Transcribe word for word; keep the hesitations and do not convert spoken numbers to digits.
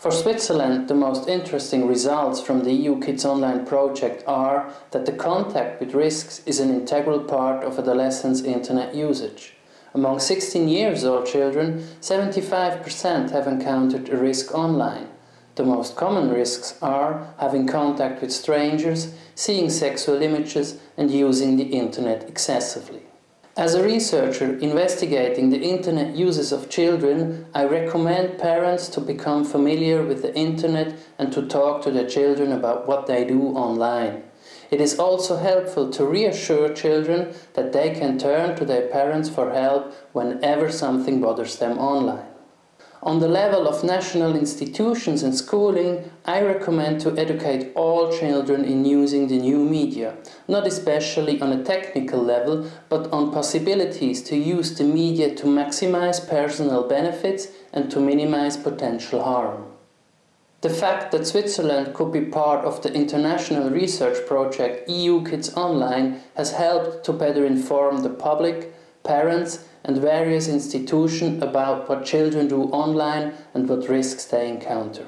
For Switzerland, the most interesting results from the E U Kids Online project are that the contact with risks is an integral part of adolescents' internet usage. Among sixteen years old children, seventy-five percent have encountered a risk online. The most common risks are having contact with strangers, seeing sexual images, and using the internet excessively. As a researcher investigating the internet uses of children, I recommend parents to become familiar with the internet and to talk to their children about what they do online. It is also helpful to reassure children that they can turn to their parents for help whenever something bothers them online. On the level of national institutions and schooling, I recommend to educate all children in using the new media, not especially on a technical level, but on possibilities to use the media to maximize personal benefits and to minimize potential harm. The fact that Switzerland could be part of the international research project E U Kids Online has helped to better inform the public, parents and various institutions about what children do online and what risks they encounter.